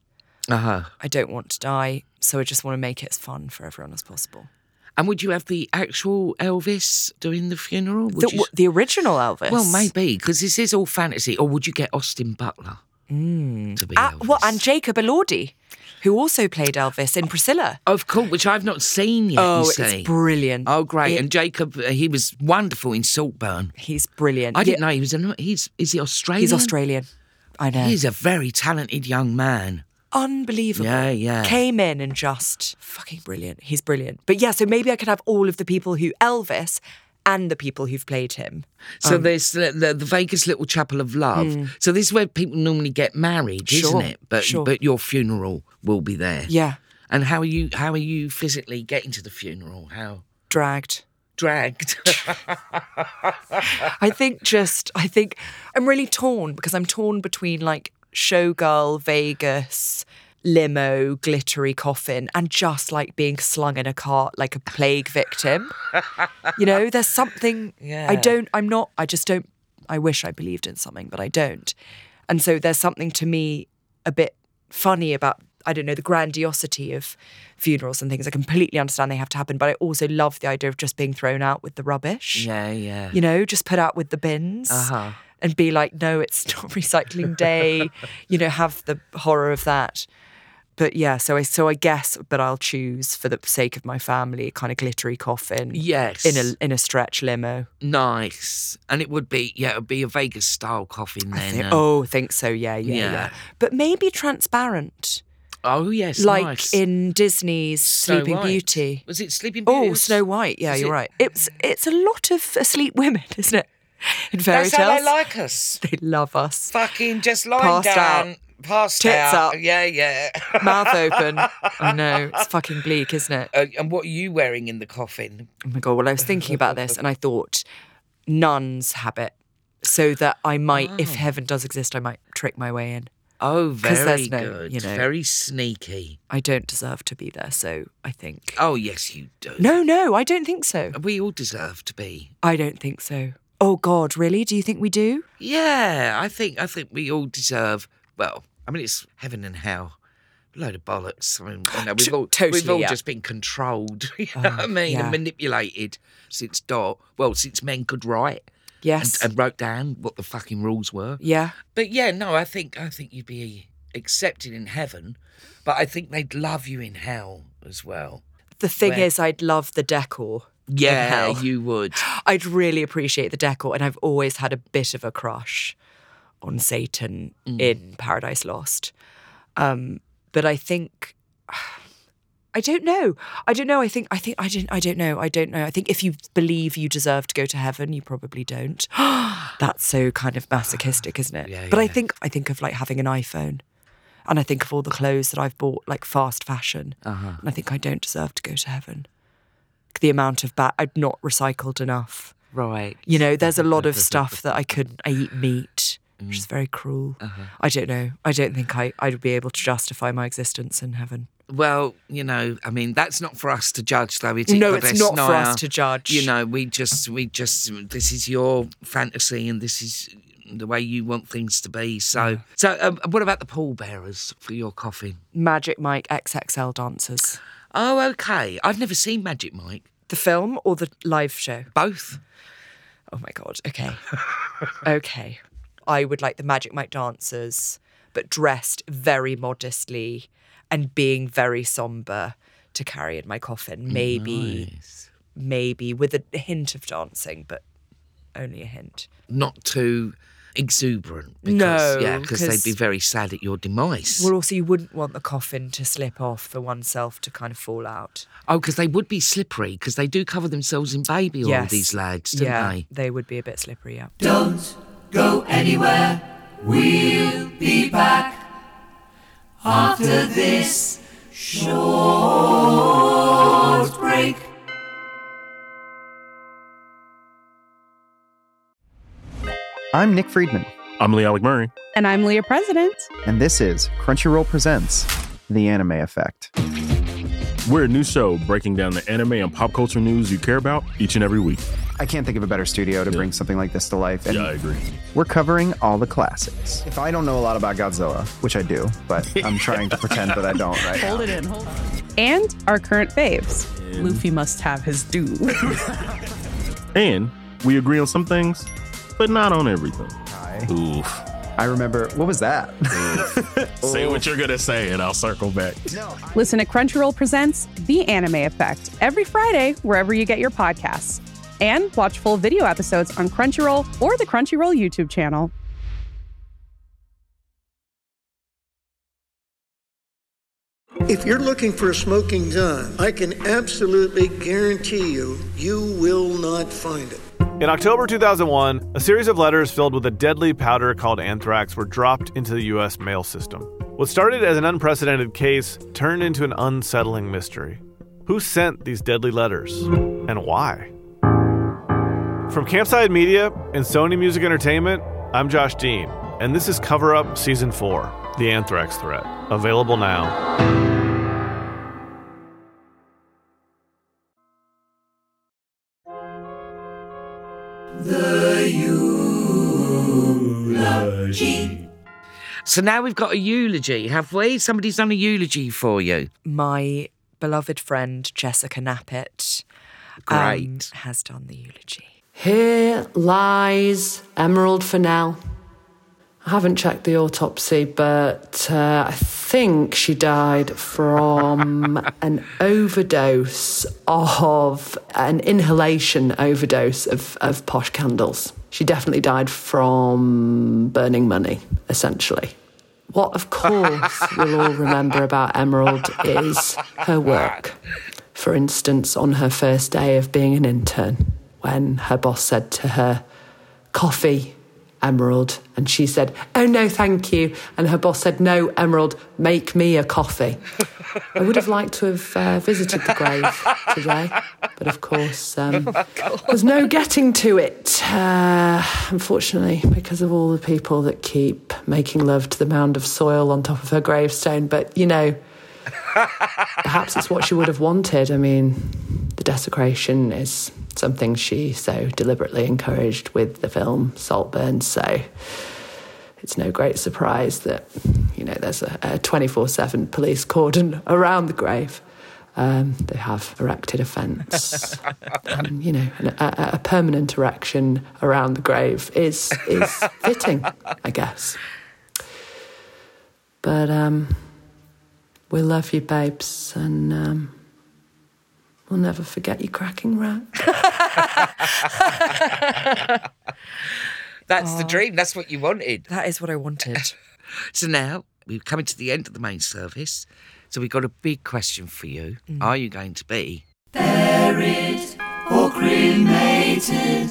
Uh-huh. I don't want to die, so I just want to make it as fun for everyone as possible. And would you have the actual Elvis doing the funeral? Would the, you... the original Elvis? Well, maybe, because this is all fantasy. Or would you get Austin Butler? Mm. To be uh, well, and Jacob Elordi, who also played Elvis in Priscilla. Of course, which I've not seen yet. Oh, you see. It's brilliant. Oh, great. It, and Jacob, he was wonderful in Saltburn. He's brilliant. I didn't yeah. know he was an, he's is he Australian? He's Australian. I know. He's a very talented young man. Unbelievable. Yeah, yeah. Came in and just fucking brilliant. He's brilliant. But yeah, so maybe I could have all of the people who Elvis and the people who've played him. So um, there's the, the, the Vegas Little Chapel of Love. Mm. So this is where people normally get married, sure, isn't it? But sure. but your funeral will be there. Yeah. And how are you? How are you physically getting to the funeral? How dragged? Dragged. I think just. I think I'm really torn because I'm torn between like showgirl Vegas. Limo, glittery coffin, and just like being slung in a cart like a plague victim. You know, there's something yeah. I don't, I'm not, I just don't, I wish I believed in something, but I don't. And so there's something to me a bit funny about, I don't know, the grandiosity of funerals and things. I completely understand they have to happen, but I also love the idea of just being thrown out with the rubbish. Yeah, yeah. You know, just put out with the bins. Uh-huh. And be like, no, it's not recycling day. You know, have the horror of that. But yeah, so I so I guess, but I'll choose for the sake of my family, kind of glittery coffin. Yes, in a in a stretch limo. Nice, and it would be yeah, it would be a Vegas style coffin then. I think, oh, I think so. Yeah, yeah, yeah, yeah. But maybe transparent. Oh yes, like nice. In Disney's Snow Sleeping White. Beauty. Was it Sleeping Beauty? Oh, Snow White. Yeah, Was you're it? right. It's it's a lot of asleep women, isn't it? In fairy That's tales. How they like us. They love us. Fucking just lying Passed down. Out. Passed Tits out. up. Yeah, yeah. Mouth open. I know. It's fucking bleak, isn't it? Uh, and what are you wearing in the coffin? Oh, my God. Well, I was thinking about this and I thought, nun's habit. So that I might, oh. if heaven does exist, I might trick my way in. Oh, very no, good. You know, very sneaky. I don't deserve to be there, so I think. Oh, yes, you do. No, no, I don't think so. We all deserve to be. I don't think so. Oh, God, really? Do you think we do? Yeah, I think I think we all deserve... Well, I mean, it's heaven and hell. A load of bollocks. I mean, you know, we've all, totally, we've all yeah. just been controlled, you know um, what I mean, yeah. and manipulated since dot. Well, since men could write. Yes. And, and wrote down what the fucking rules were. Yeah. But yeah, no, I think I think you'd be accepted in heaven, but I think they'd love you in hell as well. The thing Where... is, I'd love the decor. Yeah, in hell. You would. I'd really appreciate the decor, and I've always had a bit of a crush on Satan mm. in Paradise Lost. Um, but I think I don't know. I don't know. I think, I think, I don't, I don't know. I don't know. I think if you believe you deserve to go to heaven, you probably don't. That's so kind of masochistic, isn't it? Yeah, but yeah. I think, I think of like having an iPhone and I think of all the clothes that I've bought, like fast fashion. Uh-huh. And I think I don't deserve to go to heaven. The amount of bag, I've not recycled enough. Right. You know, there's a lot of stuff that I couldn't, I eat meat. Mm. Which is very cruel. Uh-huh. I don't know. I don't think I, I'd be able to justify my existence in heaven. Well, you know, I mean, that's not for us to judge, though. It's no, it's not for us to judge. You know, we just, we just, this is your fantasy and this is the way you want things to be. So, yeah. so um, what about the pallbearers for your coffin? Magic Mike X X L dancers. Oh, okay. I've never seen Magic Mike. The film or the live show? Both. Oh, my God. Okay. Okay. I would like the Magic Mike dancers, but dressed very modestly and being very sombre to carry in my coffin. Maybe, nice. maybe with a hint of dancing, but only a hint. Not too exuberant. Because, no. Yeah, because they'd be very sad at your demise. Well, also you wouldn't want the coffin to slip off for oneself to kind of fall out. Oh, because they would be slippery, because they do cover themselves in baby oil, yes. These lads, don't yeah, they? they would be a bit slippery, yeah. Don't go anywhere, we'll be back after this short break. I'm Nick Friedman. I'm Lee Alec Murray. And I'm Leah President. And this is Crunchyroll Presents The Anime Effect. We're a new show breaking down the anime and pop culture news you care about each and every week. I can't think of a better studio to yeah. bring something like this to life. And yeah, I agree. We're covering all the classics. If I don't know a lot about Godzilla, which I do, but I'm trying to pretend that I don't right Hold now. it in, hold on. And our current faves. And Luffy must have his due. And we agree on some things, but not on everything. Hi. Oof. I remember, what was that? Say what you're going to say and I'll circle back. No, I- Listen to Crunchyroll Presents The Anime Effect every Friday, wherever you get your podcasts. And watch full video episodes on Crunchyroll or the Crunchyroll YouTube channel. If you're looking for a smoking gun, I can absolutely guarantee you, you will not find it. In October two thousand one, a series of letters filled with a deadly powder called anthrax were dropped into the U S mail system. What started as an unprecedented case turned into an unsettling mystery. Who sent these deadly letters and why? From Campside Media and Sony Music Entertainment, I'm Josh Dean, and this is Cover Up Season four, The Anthrax Threat, available now. The eulogy. So now we've got a eulogy, have we? Somebody's done a eulogy for you. My beloved friend Jessica Knappett Great. Um, has done the eulogy. Here lies Emerald Fennell. I haven't checked the autopsy, but uh, I think she died from an overdose of, an inhalation overdose of, of posh candles. She definitely died from burning money, essentially. What, of course, we'll all remember about Emerald is her work. For instance, on her first day of being an intern, when her boss said to her, "Coffee, Emerald," and she said, "Oh no, thank you," and her boss said, "No, Emerald, make me a coffee." I would have liked to have uh, visited the grave today, but of course um, oh, there's no getting to it, uh, unfortunately, because of all the people that keep making love to the mound of soil on top of her gravestone. But you know, perhaps it's what she would have wanted. I mean, the desecration is something she so deliberately encouraged with the film Saltburn, so it's no great surprise that, you know, there's a, a twenty-four seven police cordon around the grave. Um, they have erected a fence. um, you know, an, a, a permanent erection around the grave is, is fitting, I guess. But um, we love you, babes, and um, we'll never forget you, cracking rat. That's oh, the dream. That's what you wanted. That is what I wanted. So now we're coming to the end of the main service. So we've got a big question for you. Mm. Are you going to be buried or cremated?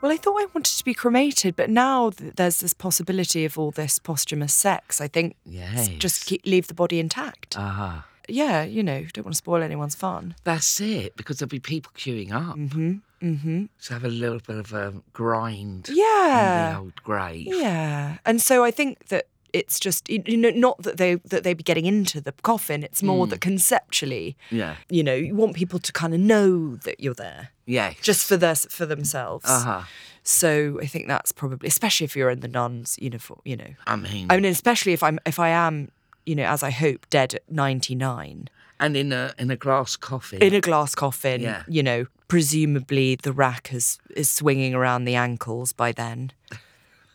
Well, I thought I wanted to be cremated, but now th- there's this possibility of all this posthumous sex. I think yes. just keep, leave the body intact. Ah. Yeah, you know, don't want to spoil anyone's fun. That's it, because there'll be people queuing up. Mm-hmm. Mm-hmm. So have a little bit of a grind yeah. in the old grave. Yeah. And so I think that it's just, you know, not that they that they'd be getting into the coffin. It's more mm. that conceptually, yeah. you know, you want people to kind of know that you're there. Yeah. Just for their, for themselves. Uh-huh. So I think that's probably, especially if you're in the nun's uniform, you know. I mean. I mean, especially if I'm, if I am, you know, as I hope, dead at ninety-nine. And in a in a glass coffin. In a glass coffin, yeah. you know, presumably the rack is, is swinging around the ankles by then.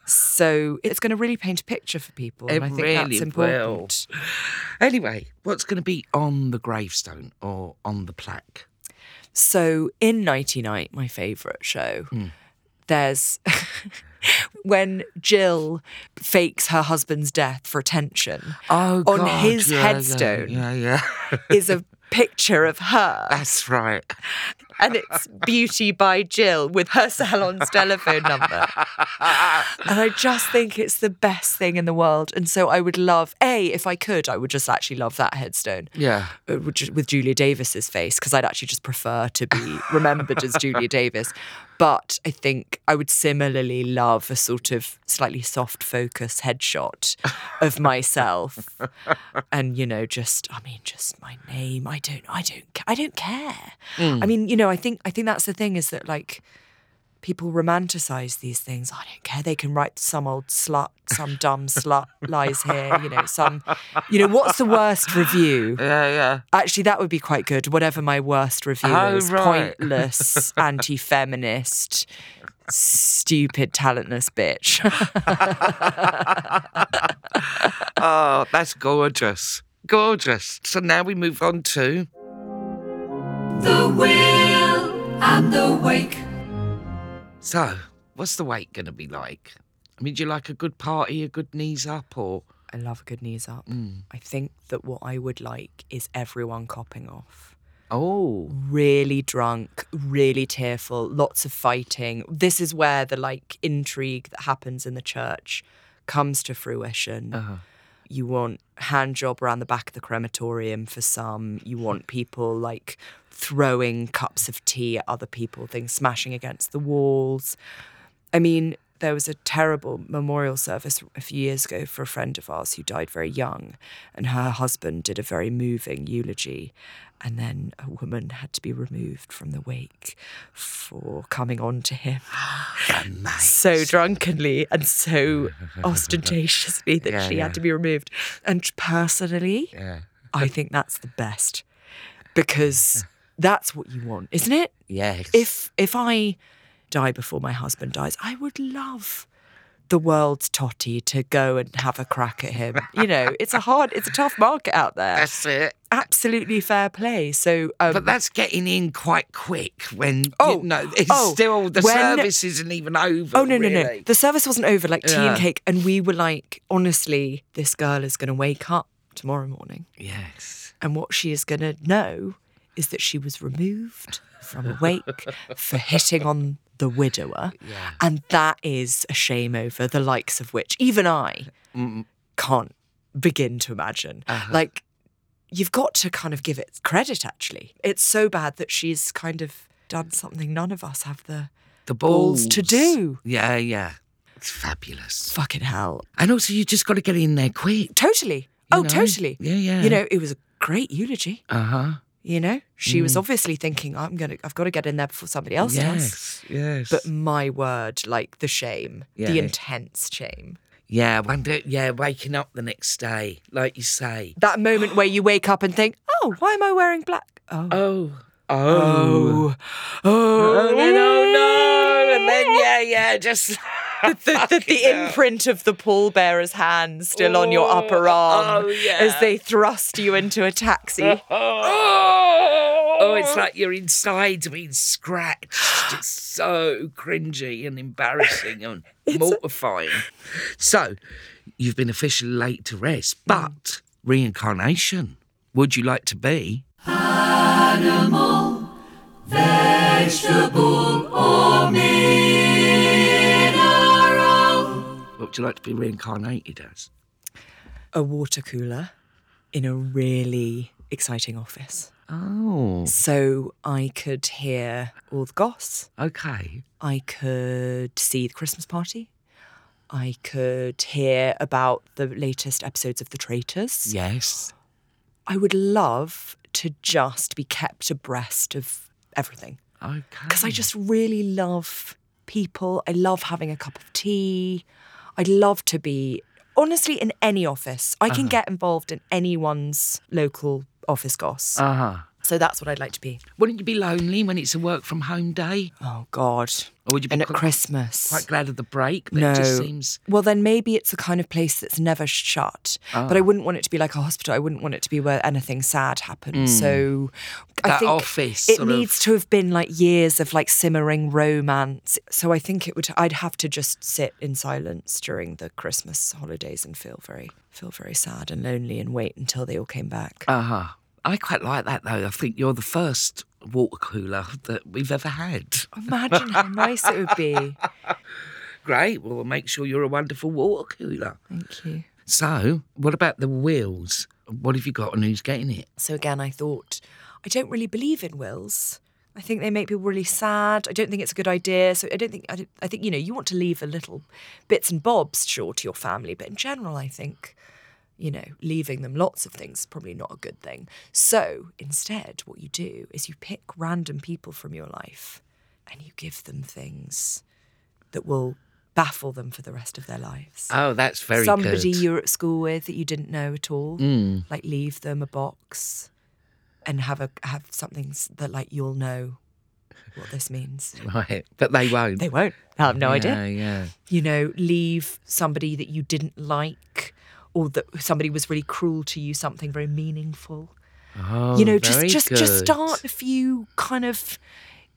So it's going to really paint a picture for people. It and I think really that's important. Will. Anyway, what's going to be on the gravestone or on the plaque? So in Nighty Night, my favourite show, mm. there's when Jill fakes her husband's death for attention oh, on God. his yeah, headstone yeah, yeah, yeah. is a picture of her. That's right. And it's Beauty by Jill with her salon's telephone number. And I just think it's the best thing in the world. And so I would love, A, if I could, I would just actually love that headstone. Yeah. With Julia Davis's face, because I'd actually just prefer to be remembered as Julia Davis. But I think I would similarly love a sort of slightly soft focus headshot of myself. And, you know, just, I mean, just my name. I don't, I don't, I don't care. Mm. I mean, you know, I think I think that's the thing is that, like, people romanticize these things. I don't care. They can write some old slut, some dumb slut lies here, you know, some, you know, what's the worst review? Yeah, yeah. Actually, that would be quite good. Whatever my worst review oh, is, right. Pointless, anti-feminist, stupid, talentless bitch. Oh, that's gorgeous. Gorgeous. So now we move on to... The Will and the Wake. So, what's the wake going to be like? I mean, do you like a good party, a good knees up, or...? I love a good knees up. Mm. I think that what I would like is everyone copping off. Oh. Really drunk, really tearful, lots of fighting. This is where the, like, intrigue that happens in the church comes to fruition. Uh-huh. You want hand job around the back of the crematorium for some. You want people, like, throwing cups of tea at other people, things smashing against the walls. I mean, there was a terrible memorial service a few years ago for a friend of ours who died very young, and her husband did a very moving eulogy. And then a woman had to be removed from the wake for coming on to him nice. so drunkenly and so ostentatiously that yeah, she yeah. had to be removed. And personally, yeah. I think that's the best, because that's what you want, isn't it? Yes. If if I die before my husband dies, I would love the world's totty to go and have a crack at him. You know, it's a hard, it's a tough market out there. That's it. Absolutely fair play. So, um, but that's getting in quite quick when oh, you know, it's oh, still the when, service isn't even over. Oh no, really. no, no, the service wasn't over. Like tea yeah. and cake, and we were like, honestly, this girl is going to wake up tomorrow morning. Yes, and what she is going to know is that she was removed from a wake for hitting on the widower, yeah. and that is a shame over the likes of which even I Mm-mm. can't begin to imagine. Uh-huh. Like, you've got to kind of give it credit, actually. It's so bad that she's kind of done something none of us have the, the balls. balls to do. Yeah, yeah. It's fabulous. Fucking hell. And also, you just got to get in there quick. Totally. You oh, know? totally. Yeah, yeah. You know, it was a great eulogy. Uh-huh. You know, she mm. was obviously thinking, I'm gonna, I've got to get in there before somebody else yes, does. Yes, yes. But my word, like the shame, yeah. the intense shame. Yeah, wonder, yeah, waking up the next day, like you say. That moment where you wake up and think, oh, why am I wearing black? Oh. Oh. Oh. Oh. oh. And then, oh, no. And then, yeah, yeah, just... The, the, the, the imprint of the pallbearer's hand still oh, on your upper arm oh, yeah. as they thrust you into a taxi. Oh, oh, Oh, it's like your insides being scratched. It's so cringy and embarrassing and mortifying. A- so you've been officially laid to rest, but reincarnation, would you like to be? Animal, vegetable or mineral. What would you like to be reincarnated as? A water cooler in a really exciting office. Oh. So I could hear all the goss. Okay. I could see the Christmas party. I could hear about the latest episodes of The Traitors. Yes. I would love to just be kept abreast of everything. Okay. Because I just really love people. I love having a cup of tea. I'd love to be, honestly, in any office. I can uh-huh. get involved in anyone's local office goss. Uh-huh. So that's what I'd like to be. Wouldn't you be lonely when it's a work from home day? Oh, God. Or would you be and at quite, Christmas. Quite glad of the break? But no. It just seems... Well, then maybe it's the kind of place that's never shut. Oh. But I wouldn't want it to be like a hospital. I wouldn't want it to be where anything sad happened. Mm. So I that think office, it needs of... to have been like years of like simmering romance. So I think it would. I'd have to just sit in silence during the Christmas holidays and feel very, feel very sad and lonely and wait until they all came back. Uh-huh. I quite like that, though. I think you're the first water cooler that we've ever had. Imagine how nice it would be. Great. Well, we'll make sure you're a wonderful water cooler. Thank you. So, what about the wills? What have you got and who's getting it? So, again, I thought, I don't really believe in wills. I think they make people really sad. I don't think it's a good idea. So I don't think, I, don't, I think, you know, you want to leave a little bits and bobs, sure, to your family. But in general, I think... you know, leaving them lots of things is probably not a good thing. So instead, what you do is you pick random people from your life and you give them things that will baffle them for the rest of their lives. Oh, that's very good. Somebody you're at school with that you didn't know at all, mm. like leave them a box and have a have something that like you'll know what this means. Right, but they won't. They won't. I have no yeah, idea. Yeah. You know, leave somebody that you didn't like, or that somebody was really cruel to you, something very meaningful. Oh, you know, just just, just start a few kind of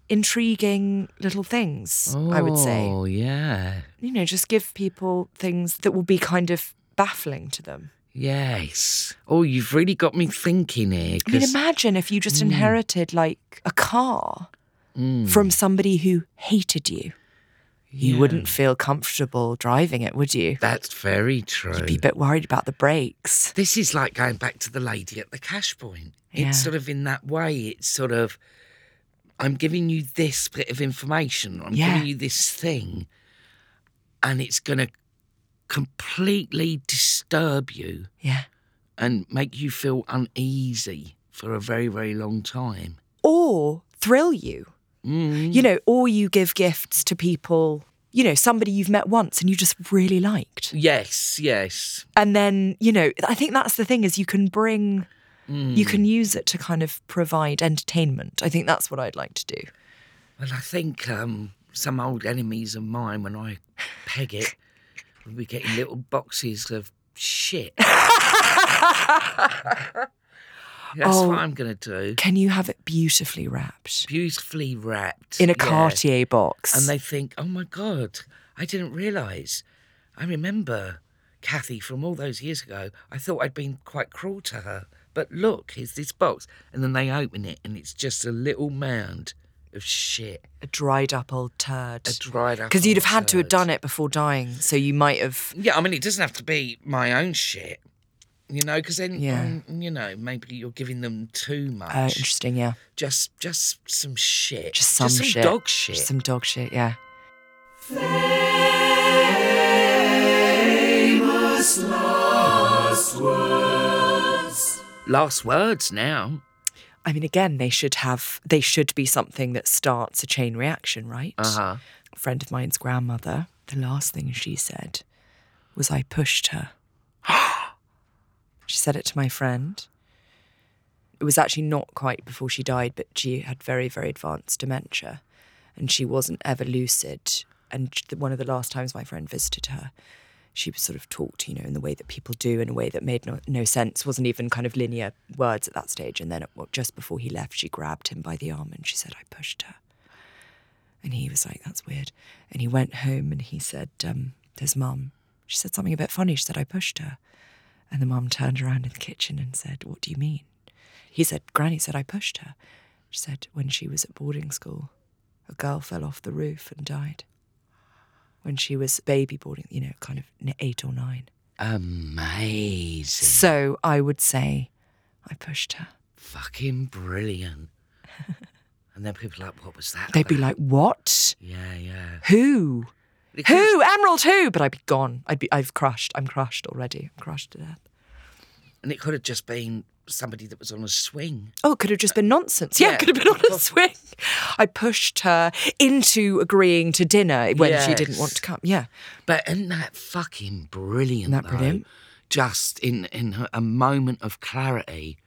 intriguing little things, oh, I would say. Oh, yeah. You know, just give people things that will be kind of baffling to them. Yes. Oh, you've really got me thinking here. I mean, imagine if you just mm. inherited, like, a car mm. from somebody who hated you. You yeah. wouldn't feel comfortable driving it, would you? That's very true. You'd be a bit worried about the brakes. This is like going back to the lady at the cash point. Yeah. It's sort of in that way. It's sort of, I'm giving you this bit of information. I'm yeah. giving you this thing. And it's going to completely disturb you. Yeah. And make you feel uneasy for a very, very long time. Or thrill you. Mm. You know, or you give gifts to people, you know, somebody you've met once and you just really liked. Yes, yes. And then, you know, I think that's the thing is you can bring, mm. you can use it to kind of provide entertainment. I think that's what I'd like to do. Well, I think um, some old enemies of mine, when I peg it, will be getting little boxes of shit. That's oh, what I'm going to do. Can you have it beautifully wrapped? Beautifully wrapped. In a yeah. Cartier box. And they think, oh, my God, I didn't realise. I remember Kathy from all those years ago. I thought I'd been quite cruel to her. But look, here's this box. And then they open it and it's just a little mound of shit. A dried up old turd. A dried up Because you'd have had turd. to have done it before dying. So you might have... Yeah, I mean, it doesn't have to be my own shit. You know, because then, yeah. um, you know, maybe you're giving them too much. Uh, interesting, yeah. Just just some shit. Just some, just some shit. dog shit. Just some dog shit, yeah. Famous last words. Last words now. I mean, again, they should have, they should be something that starts a chain reaction, right? Uh-huh. A friend of mine's grandmother, the last thing she said was, I pushed her. She said it to my friend. It was actually not quite before she died, but she had very, very advanced dementia and she wasn't ever lucid. And one of the last times my friend visited her, she was sort of taught, you know, in the way that people do, in a way that made no, no sense, wasn't even kind of linear words at that stage. And then at, well, just before he left, she grabbed him by the arm and she said, I pushed her. And he was like, that's weird. And he went home and he said, um, there's mum. She said something a bit funny. She said, I pushed her. And the mum turned around in the kitchen and said, what do you mean? He said, Granny said I pushed her. She said, when she was at boarding school, a girl fell off the roof and died. When she was baby boarding, you know, kind of eight or nine. Amazing. So I would say I pushed her. Fucking brilliant. And then people are like, what was that? They'd about? Be like, what? Yeah, yeah. Who? Because who? Emerald who? But I'd be gone. I'd be, I've crushed. I'm crushed already. I'm crushed to death. And it could have just been somebody that was on a swing. Oh, it could have just been nonsense. Yeah, yeah. It could have been on a swing. I pushed her into agreeing to dinner when yes. she didn't want to come. Yeah. But isn't that fucking brilliant, isn't that though? Brilliant? Just in, in her, a moment of clarity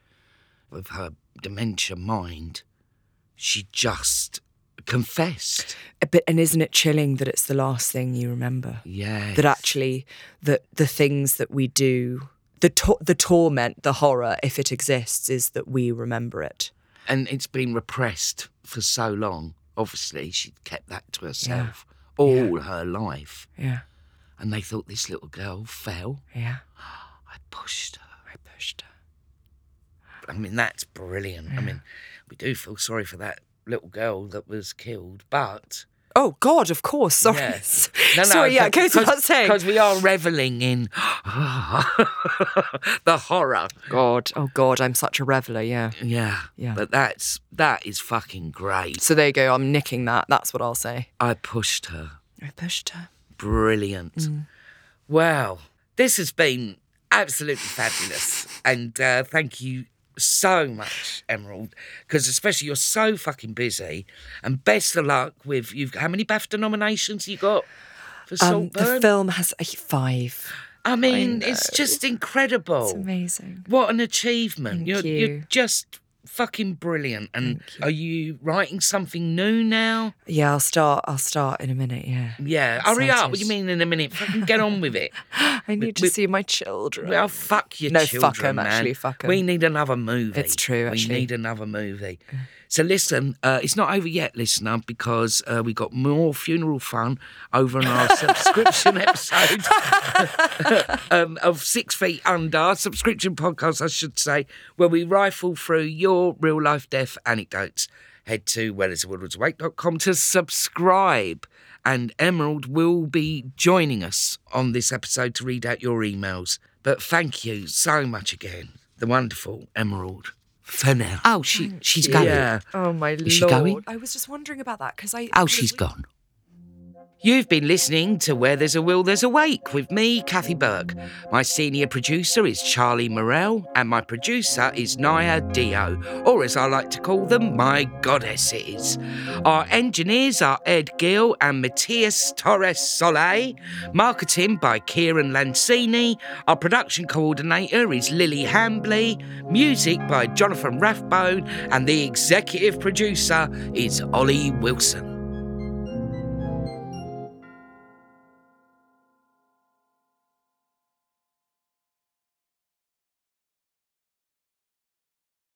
with her dementia mind, she just confessed. But, and isn't it chilling that it's the last thing you remember? Yes. That actually that the things that we do... The to- the torment, the horror, if it exists, is that we remember it. And it's been repressed for so long. Obviously, she kept that to herself yeah. all yeah. her life. Yeah. And they thought this little girl fell. Yeah. I pushed her. I pushed her. I mean, that's brilliant. Yeah. I mean, we do feel sorry for that little girl that was killed, but... Oh, God, of course. Sorry. Yes. No, no, sorry, yeah, it goes without saying. Because we are revelling in the horror. God. Oh, God, I'm such a reveller, yeah. Yeah. Yeah. But that's, that is fucking great. So there you go, I'm nicking that. That's what I'll say. I pushed her. I pushed her. Brilliant. Mm. Wow. This has been absolutely fabulous. And uh, thank you so much, Emerald, because especially you're so fucking busy, and best of luck with you've how many BAFTA nominations you got for Saltburn? Um, the film has five. I mean, I it's just incredible. It's amazing. What an achievement. Thank you're, you. You're just fucking brilliant. And you. Are you writing something new now? Yeah, I'll start I'll start in a minute, yeah. Yeah. Hurry up. What do you mean in a minute? Fucking get on with it. I need to we, see my children. Well, fuck your no, children, No, fuck them, man. actually, fuck them. We need another movie. It's true, actually. We need another movie. So listen, uh, it's not over yet, listener, because uh, we got more funeral fun over on our subscription episode um, of Six Feet Under, our subscription podcast, I should say, where we rifle through your real-life death anecdotes. Head to where there's a will there's a wake dot com to subscribe. And Emerald will be joining us on this episode to read out your emails. But thank you so much again, the wonderful Emerald Fennell. Oh, she thank she's you. going. Yeah. Oh, my Lord. Is she going? I was just wondering about that because I... Oh, she's gone. You've been listening to Where There's a Will, There's a Wake with me, Kathy Burke. My senior producer is Charlie Morell and my producer is Naya Dio, or as I like to call them, my goddesses. Our engineers are Ed Gill and Matthias Torres Soleil, marketing by Kieran Lancini, our production coordinator is Lily Hambley, music by Jonathan Rathbone, and the executive producer is Ollie Wilson.